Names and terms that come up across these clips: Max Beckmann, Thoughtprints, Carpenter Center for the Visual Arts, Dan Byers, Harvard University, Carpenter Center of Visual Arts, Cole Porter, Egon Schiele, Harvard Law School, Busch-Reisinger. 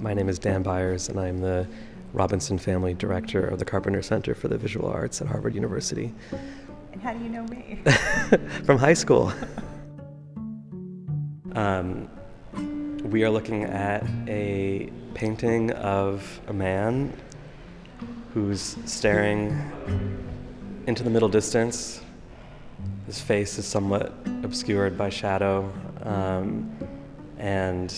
My name is Dan Byers, and I'm the Robinson Family Director of the Carpenter Center for the Visual Arts at Harvard University. And how do you know me? From high school. We are looking at a painting of a man who's staring into the middle distance. His face is somewhat obscured by shadow, and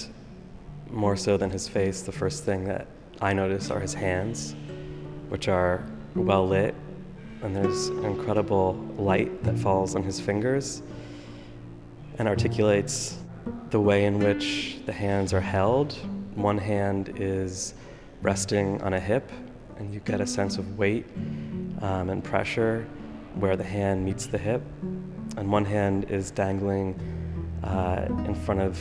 more so than his face, the first thing that I notice are his hands, which are well lit, and there's an incredible light that falls on his fingers and articulates the way in which the hands are held. One hand is resting on a hip, and you get a sense of weight and pressure where the hand meets the hip, and one hand is dangling in front of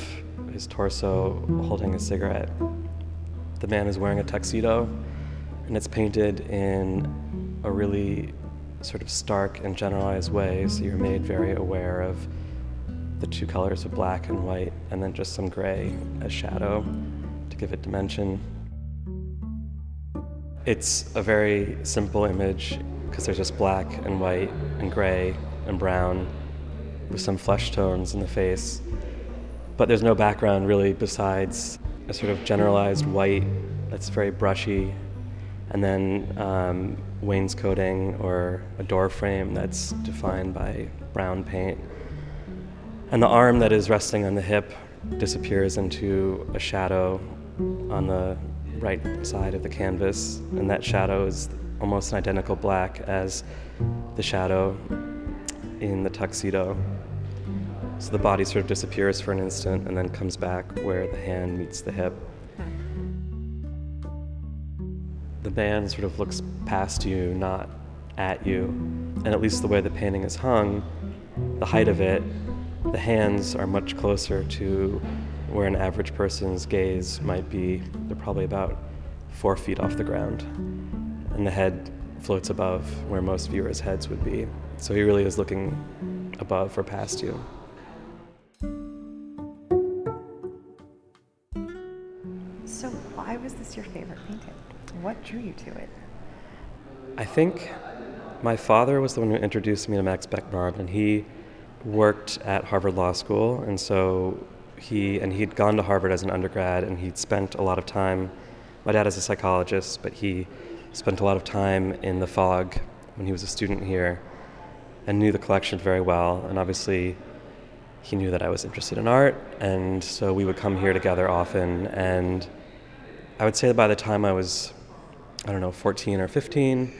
his torso, holding a cigarette. The man is wearing a tuxedo, and it's painted in a really sort of stark and generalized way, so you're made very aware of the two colors of black and white, and then just some gray as shadow to give it dimension. It's a very simple image because there's just black and white and gray and brown with some flesh tones in the face. But there's no background really besides a sort of generalized white that's very brushy, and then wainscoting or a door frame that's defined by brown paint. And the arm that is resting on the hip disappears into a shadow on the right side of the canvas, and that shadow is almost an identical black as the shadow in the tuxedo. So the body sort of disappears for an instant and then comes back where the hand meets the hip. The man sort of looks past you, not at you, and at least the way the painting is hung, the height of it, the hands are much closer to where an average person's gaze might be. They're probably about 4 feet off the ground. And the head floats above where most viewers' heads would be. So he really is looking above or past you. So why was this your favorite painting? What drew you to it? I think my father was the one who introduced me to Max Beckmann, and he worked at Harvard Law School, and so he'd gone to Harvard as an undergrad, and he'd spent a lot of time. My dad is a psychologist, but he spent a lot of time in the fog when he was a student here, and knew the collection very well. And obviously, he knew that I was interested in art, and so we would come here together often. And I would say that by the time I was, 14 or 15.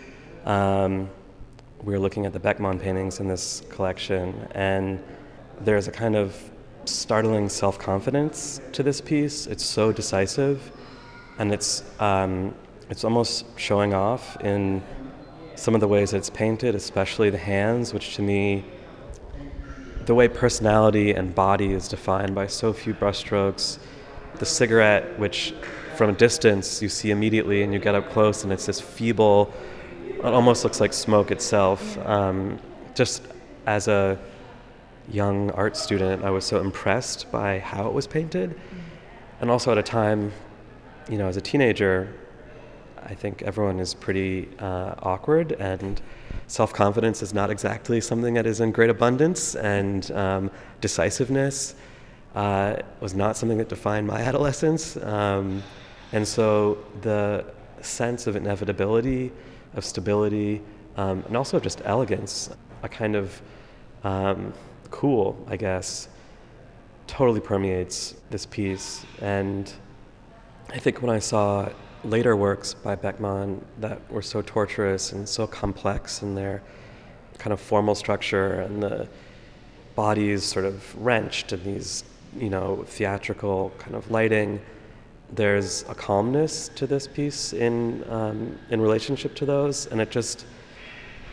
We were looking at the Beckmann paintings in this collection, and there's a kind of startling self-confidence to this piece. It's so decisive, and it's almost showing off in some of the ways it's painted, especially the hands, which to me, the way personality and body is defined by so few brushstrokes. The cigarette, which from a distance you see immediately, and you get up close, and it's this feeble, it almost looks like smoke itself. Just as a young art student, I was so impressed by how it was painted. And also at a time, as a teenager, I think everyone is pretty awkward, and self-confidence is not exactly something that is in great abundance, and decisiveness was not something that defined my adolescence. And so the sense of inevitability, of stability, and also just elegance, a kind of cool, I guess, totally permeates this piece. And I think when I saw later works by Beckmann that were so tortuous and so complex in their kind of formal structure, and the bodies sort of wrenched in these, theatrical kind of lighting, there's a calmness to this piece in relationship to those, and it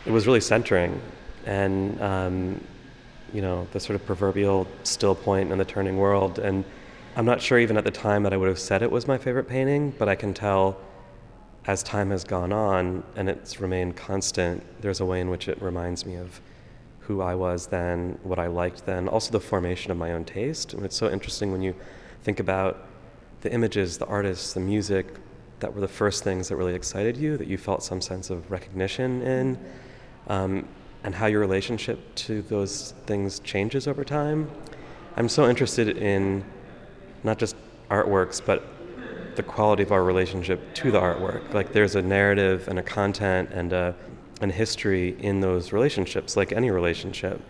was really centering, and the sort of proverbial still point in the turning world. And I'm not sure even at the time that I would have said it was my favorite painting, but I can tell as time has gone on and it's remained constant, there's a way in which it reminds me of who I was then, what I liked then, also the formation of my own taste. And it's so interesting when you think about the images, the artists, the music that were the first things that really excited you, that you felt some sense of recognition in, and how your relationship to those things changes over time. I'm so interested in not just artworks, but the quality of our relationship to the artwork. Like, there's a narrative and a content and history in those relationships, like any relationship.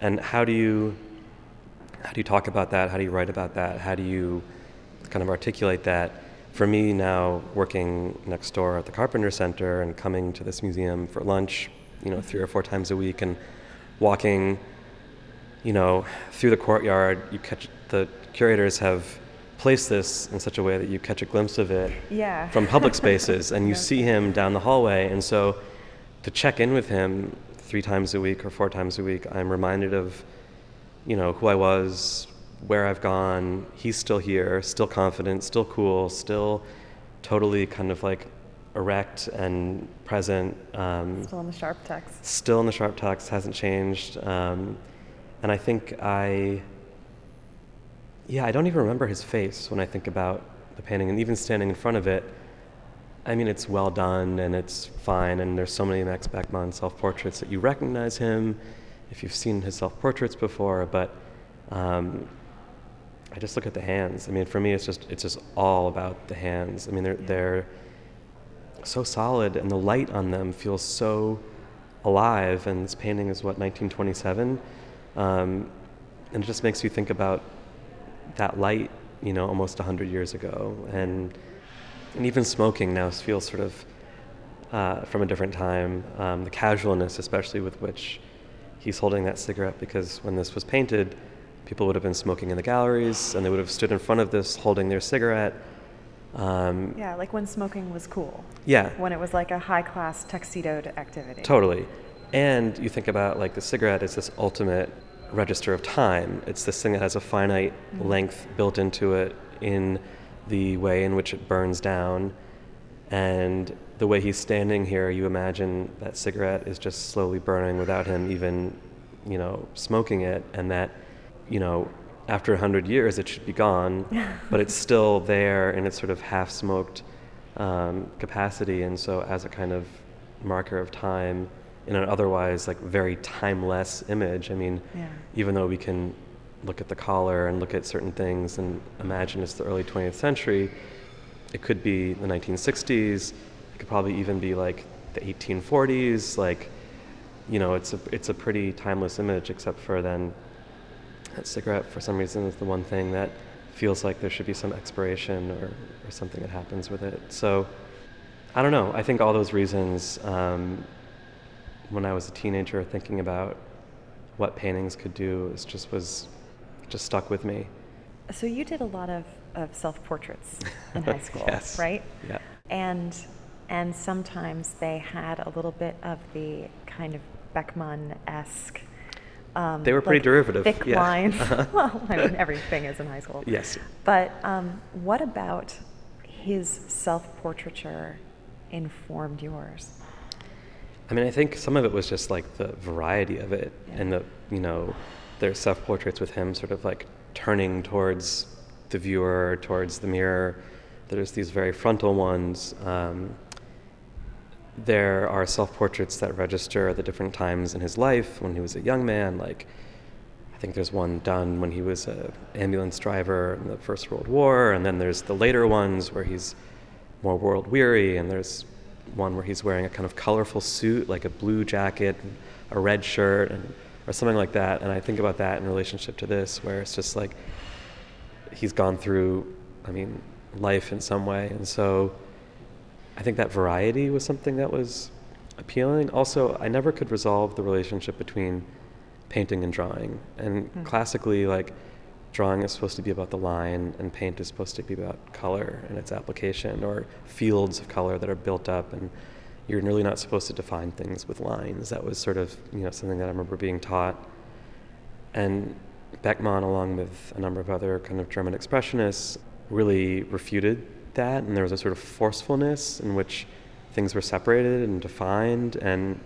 And how do you talk about that? How do you write about that? How do you kind of articulate that? For me now, working next door at the Carpenter Center and coming to this museum for lunch, 3 or 4 times a week, and walking, through the courtyard, the curators have placed this in such a way that you catch a glimpse of it from public spaces, and you see him down the hallway. And so to check in with him 3 times a week or 4 times a week, I'm reminded of, who I was, where I've gone. He's still here, still confident, still cool, still totally kind of like erect and present. Still in the sharp tux. Still in the sharp tux, hasn't changed. And I think I don't even remember his face when I think about the painting, and even standing in front of it. I mean, it's well done and it's fine, and there's so many Max Beckmann self-portraits that you recognize him if you've seen his self-portraits before, but I just look at the hands. I mean, for me, it's just all about the hands. I mean, they're so solid, and the light on them feels so alive. And this painting is 1927, and it just makes you think about that light, almost 100 years ago, and even smoking now feels sort of from a different time. The casualness, especially with which he's holding that cigarette, because when this was painted, people would have been smoking in the galleries, and they would have stood in front of this holding their cigarette. Like when smoking was cool. Yeah. When it was like a high-class tuxedoed activity. Totally. And you think about, like, the cigarette is this ultimate register of time. It's this thing that has a finite length built into it in the way in which it burns down. And the way he's standing here, you imagine that cigarette is just slowly burning without him even, smoking it, and that, after 100 years, it should be gone, but it's still there in its sort of half-smoked capacity. And so as a kind of marker of time in an otherwise like very timeless image, even though we can look at the collar and look at certain things and imagine it's the early 20th century, it could be the 1960s, it could probably even be like the 1840s, it's a pretty timeless image, except for then that cigarette, for some reason, is the one thing that feels like there should be some expiration or something that happens with it. So, I don't know. I think all those reasons, when I was a teenager, thinking about what paintings could do, it just stuck with me. So you did a lot of self-portraits in high school, yes. Right? Yeah. And sometimes they had a little bit of the kind of Beckmann-esque. They were pretty derivative. Thick lines. Uh-huh. Well, I mean, everything is in high school. Yes. But what about his self-portraiture informed yours? I mean, I think some of it was just like the variety of it, and there's self-portraits with him sort of like turning towards the viewer, towards the mirror. There's these very frontal ones. There are self-portraits that register the different times in his life when he was a young man. Like, I think there's one done when he was an ambulance driver in the First World War, and then there's the later ones where he's more world-weary, and there's one where he's wearing a kind of colorful suit, like a blue jacket, and a red shirt, or something like that. And I think about that in relationship to this, where it's just like he's gone through, life in some way. And so I think that variety was something that was appealing. Also, I never could resolve the relationship between painting and drawing. And classically, like, drawing is supposed to be about the line, and paint is supposed to be about color and its application, or fields of color that are built up. And you're really not supposed to define things with lines. That was sort of, something that I remember being taught. And Beckmann, along with a number of other kind of German expressionists, really refuted that, and there was a sort of forcefulness in which things were separated and defined, and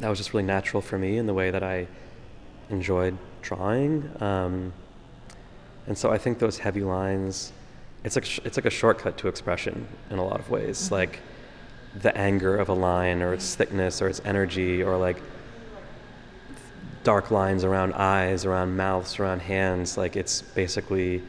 that was just really natural for me in the way that I enjoyed drawing, and so I think those heavy lines it's like a shortcut to expression in a lot of ways. Mm-hmm. Like the anger of a line, or its thickness, or its energy, or like dark lines around eyes, around mouths, around hands. Like it's basically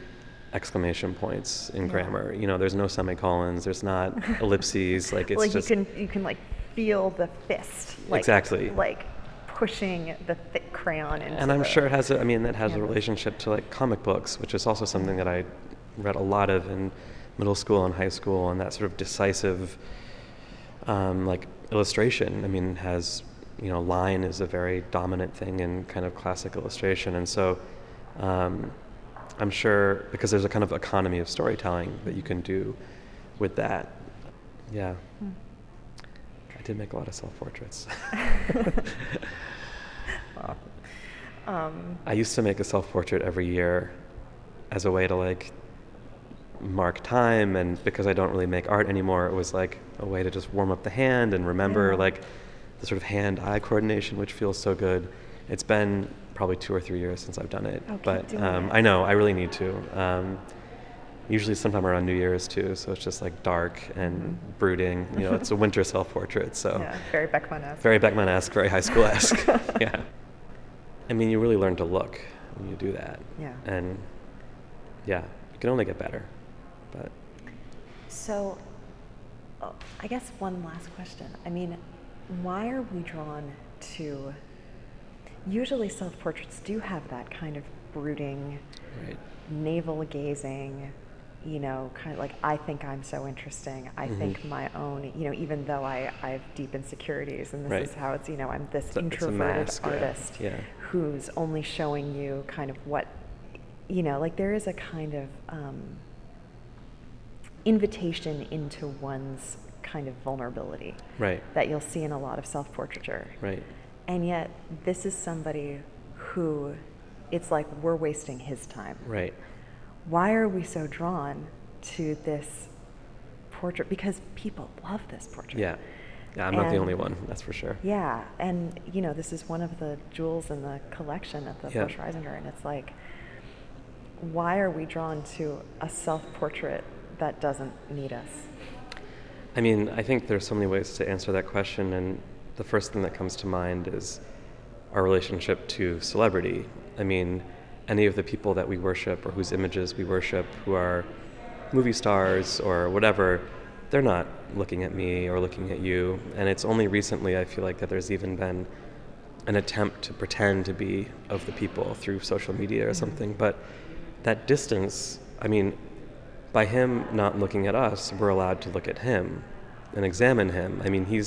exclamation points in grammar. You know, there's no semicolons. There's not ellipses. Like it's like just you can like feel the fist. Like, exactly. Like pushing the thick crayon into. And I'm sure it has. It has a relationship to like comic books, which is also something that I read a lot of in middle school and high school, and that sort of decisive. Like illustration, has, line is a very dominant thing in kind of classic illustration. And so I'm sure, because there's a kind of economy of storytelling that you can do with that. Yeah. Hmm. I did make a lot of self-portraits. Wow. I used to make a self-portrait every year as a way to like mark time, and because I don't really make art anymore, it was like a way to just warm up the hand and remember like the sort of hand-eye coordination, which feels so good. It's been probably 2 or 3 years since I've done it, but I know I really need to. Usually sometime around New Year's too, so it's just like dark and brooding. It's a winter self-portrait, so yeah, very Beckmann-esque. Very Beckmann-esque, very high school-esque. Yeah, you really learn to look when you do that. Yeah, and yeah, you can only get better. But so, I guess one last question. Why are we drawn to? Usually, self-portraits do have that kind of brooding, navel-gazing, kind of like I think I'm so interesting. I think my own, even though I have deep insecurities, and this is how it's. I'm this introverted artist who's only showing you kind of what, like there is a kind of. Invitation into one's kind of vulnerability that you'll see in a lot of self-portraiture. Right. And yet this is somebody who it's like we're wasting his time. Right. Why are we so drawn to this portrait? Because people love this portrait. Yeah. Yeah, I'm not the only one, that's for sure. Yeah. And this is one of the jewels in the collection at the Busch-Reisinger, and it's like why are we drawn to a self-portrait that doesn't need us? I think there's so many ways to answer that question, and the first thing that comes to mind is our relationship to celebrity. Any of the people that we worship or whose images we worship who are movie stars or whatever, they're not looking at me or looking at you, and it's only recently I feel like that there's even been an attempt to pretend to be of the people through social media or something, but that distance, by him not looking at us, we're allowed to look at him and examine him. I feel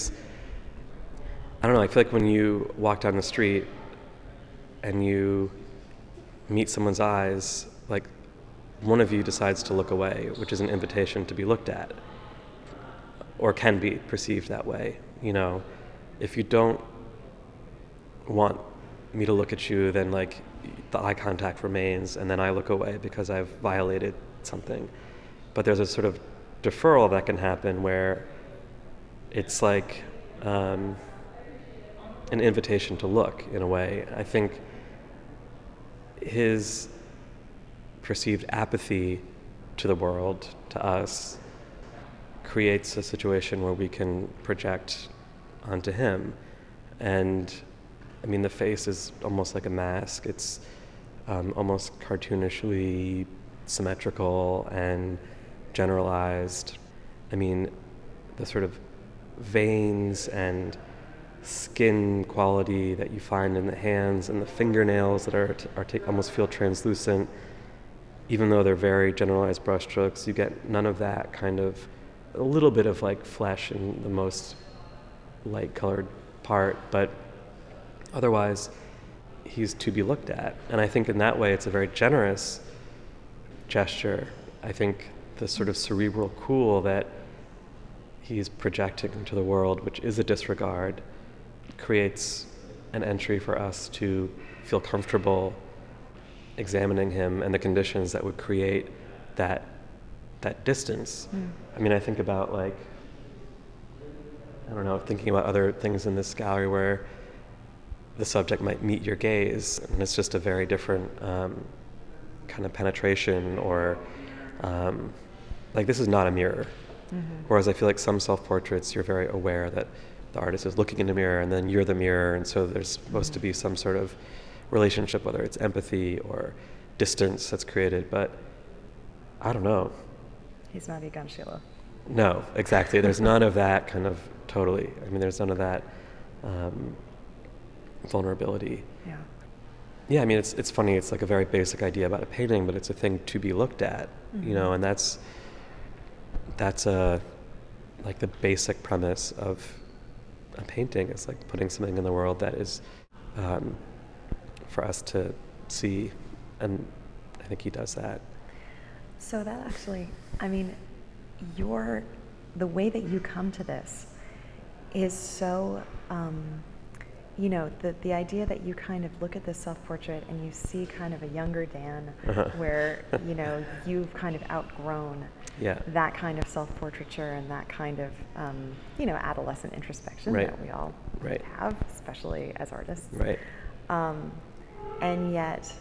like when you walk down the street and you meet someone's eyes, like one of you decides to look away, which is an invitation to be looked at or can be perceived that way. If you don't want me to look at you, then like the eye contact remains and then I look away because I've violated something. But there's a sort of deferral that can happen where it's like an invitation to look in a way. I think his perceived apathy to the world, to us, creates a situation where we can project onto him. And the face is almost like a mask. It's almost cartoonishly symmetrical and generalized. The sort of veins and skin quality that you find in the hands and the fingernails that are almost feel translucent, even though they're very generalized brushstrokes, you get none of that kind of, a little bit of like flesh in the most light-colored part, but otherwise he's to be looked at. And I think in that way it's a very generous gesture. I think the sort of cerebral cool that he's projecting into the world, which is a disregard, creates an entry for us to feel comfortable examining him and the conditions that would create that distance. I think about like, thinking about other things in this gallery where the subject might meet your gaze, and it's just a very different kind of penetration or like, this is not a mirror. Mm-hmm. Whereas I feel like some self-portraits, you're very aware that the artist is looking in the mirror and then you're the mirror. And so there's supposed mm-hmm. to be some sort of relationship, whether it's empathy or distance that's created. But I don't know. He's not Egon Schiele. No, exactly. There's none of that kind of totally. I mean, there's none of that vulnerability. Yeah. Yeah, I mean, it's funny. It's like a very basic idea about a painting, but it's a thing to be looked at, mm-hmm. you know, and that's a, like, the basic premise of a painting. It's like putting something in the world that is for us to see, and I think he does that. So that actually, I mean, the way that you come to this is so... you know, the idea that you kind of look at this self-portrait and you see kind of a younger Dan uh-huh. where, you know, you've kind of outgrown yeah. that kind of self-portraiture and that kind of, you know, adolescent introspection right. that we all right. have, especially as artists. Right. And yet,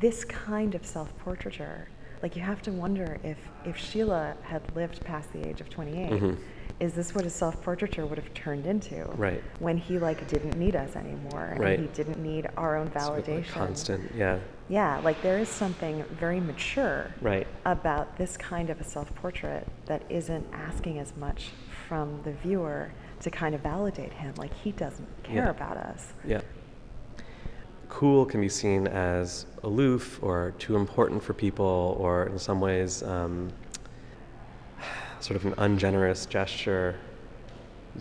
this kind of self-portraiture, like, you have to wonder if Schiele had lived past the age of 28, mm-hmm. is this what his self-portraiture would have turned into? Right. When he, like, didn't need us anymore, and right. he didn't need our own validation. Sort of like constant, yeah. Yeah, like, there is something very mature right. about this kind of a self-portrait that isn't asking as much from the viewer to kind of validate him. Like, he doesn't care yeah. about us. Yeah. Cool can be seen as aloof or too important for people, or in some ways, sort of an ungenerous gesture,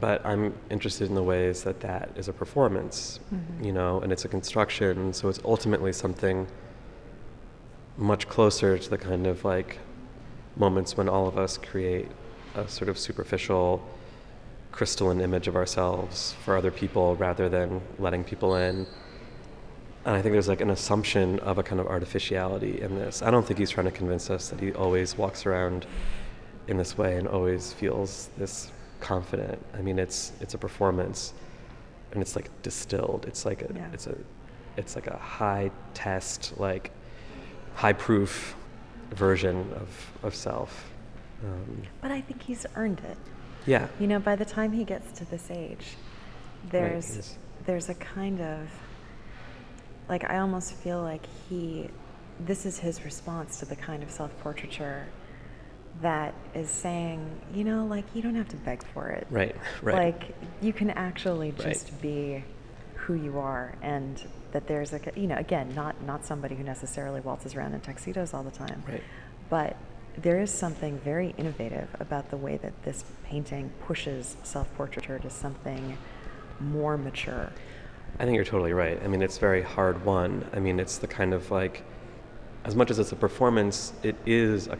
but I'm interested in the ways that that is a performance, mm-hmm. you know, and it's a construction, so it's ultimately something much closer to the kind of, like, moments when all of us create a sort of superficial, crystalline image of ourselves for other people rather than letting people in. And I think there's, like, an assumption of a kind of artificiality in this. I don't think he's trying to convince us that he always walks around in this way and always feels this confident. I mean, it's a performance, and it's, like, distilled. It's like a yeah. it's like a high test, like, high proof version of self. But I think he's earned it. Yeah. You know, by the time he gets to this age, there's a kind of, like, I almost feel like this is his response to the kind of self-portraiture that is saying, you know, like, you don't have to beg for it. Right, right. Like, you can actually just right. be who you are, and that there's a, you know, again, not somebody who necessarily waltzes around in tuxedos all the time, right. but there is something very innovative about the way that this painting pushes self-portraiture to something more mature. I think you're totally right. I mean, it's very hard won. I mean, it's the kind of, like, as much as it's a performance, it has a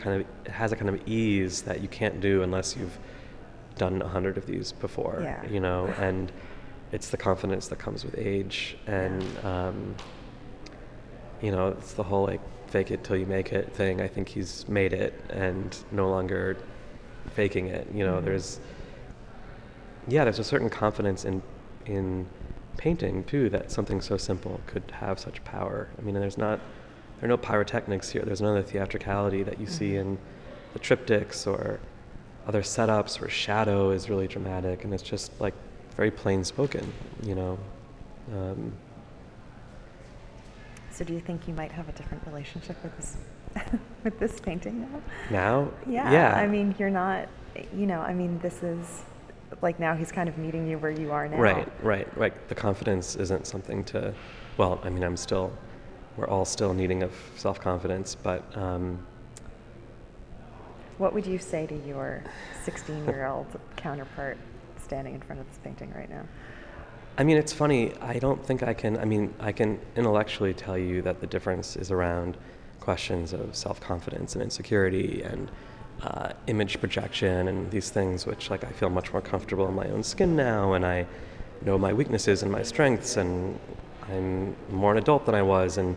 kind of ease that you can't do unless you've done 100 of these before, yeah. you know, and it's the confidence that comes with age, and, you know, it's the whole, like, fake it till you make it thing. I think he's made it and no longer faking it, you know, mm-hmm. there's a certain confidence in painting, too, that something so simple could have such power. I mean, there are no pyrotechnics here. There's none of the theatricality that you mm-hmm. see in the triptychs or other setups where shadow is really dramatic, and it's just, like, very plain spoken, you know. So do you think you might have a different relationship with this with this painting now? Now? Yeah. I mean, you're not, you know, I mean, this is, like, now he's kind of meeting you where you are now. Right. The confidence isn't something to, well, I mean, we're all still needing of self-confidence, but... What would you say to your 16-year-old counterpart standing in front of this painting right now? I mean, it's funny. I don't think I can intellectually tell you that the difference is around questions of self-confidence and insecurity and image projection and these things, which, like, I feel much more comfortable in my own skin now, and I know my weaknesses and my strengths, and I'm more an adult than I was, and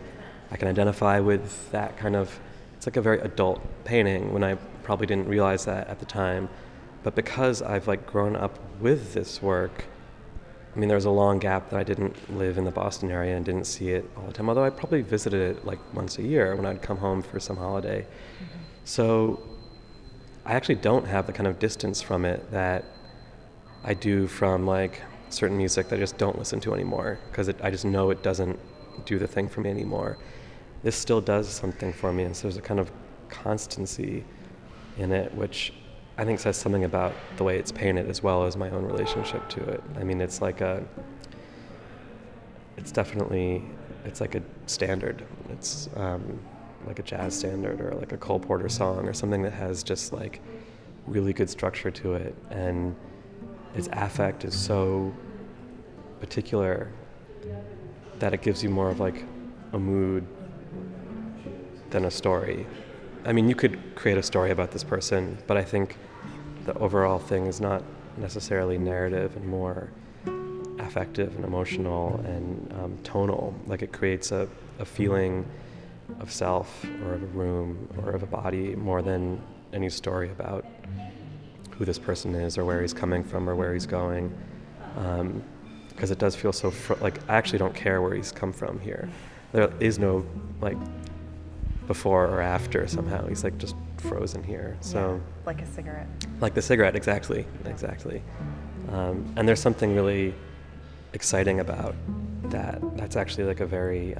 I can identify with that kind of, it's like a very adult painting, when I probably didn't realize that at the time. But because I've, like, grown up with this work, I mean, there was a long gap that I didn't live in the Boston area and didn't see it all the time, although I probably visited it, like, once a year when I'd come home for some holiday. Mm-hmm. So I actually don't have the kind of distance from it that I do from like certain music that I just don't listen to anymore because I just know it doesn't do the thing for me anymore. This still does something for me, and so there's a kind of constancy in it, which I think says something about the way it's painted as well as my own relationship to it. I mean, it's like it's like a standard. It's like a jazz standard or like a Cole Porter song or something that has just like really good structure to it, and its affect is so particular that it gives you more of like a mood than a story. I mean, you could create a story about this person, but I think the overall thing is not necessarily narrative and more affective and emotional and tonal. Like it creates a feeling of self or of a room or of a body more than any story about who this person is or where he's coming from or where he's going. Because it does feel so, I actually don't care where he's come from here. There is no like before or after somehow. He's like just frozen here. So yeah, like a cigarette. Like the cigarette, exactly. And there's something really exciting about that. That's actually like a very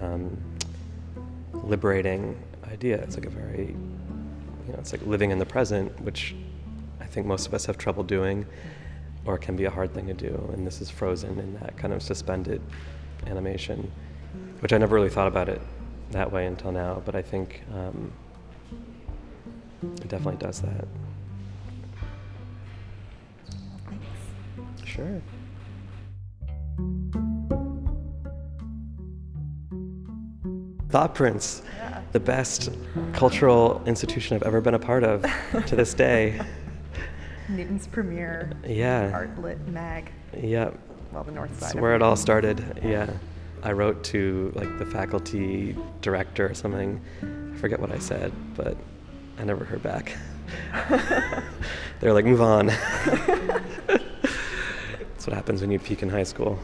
liberating idea. It's like a very, it's like living in the present, which I think most of us have trouble doing, or can be a hard thing to do. And this is frozen in that kind of suspended animation, which I never really thought about it that way until now, but I think it definitely does that. Thanks. Sure. Thoughtprints, yeah. The best cultural institution I've ever been a part of to this day. Newton's premier Artlit mag. Yeah. Well, the north side. That's where it all started, yeah. I wrote to like the faculty director or something. I forget what I said, but I never heard back. They were like, move on. That's what happens when you peak in high school.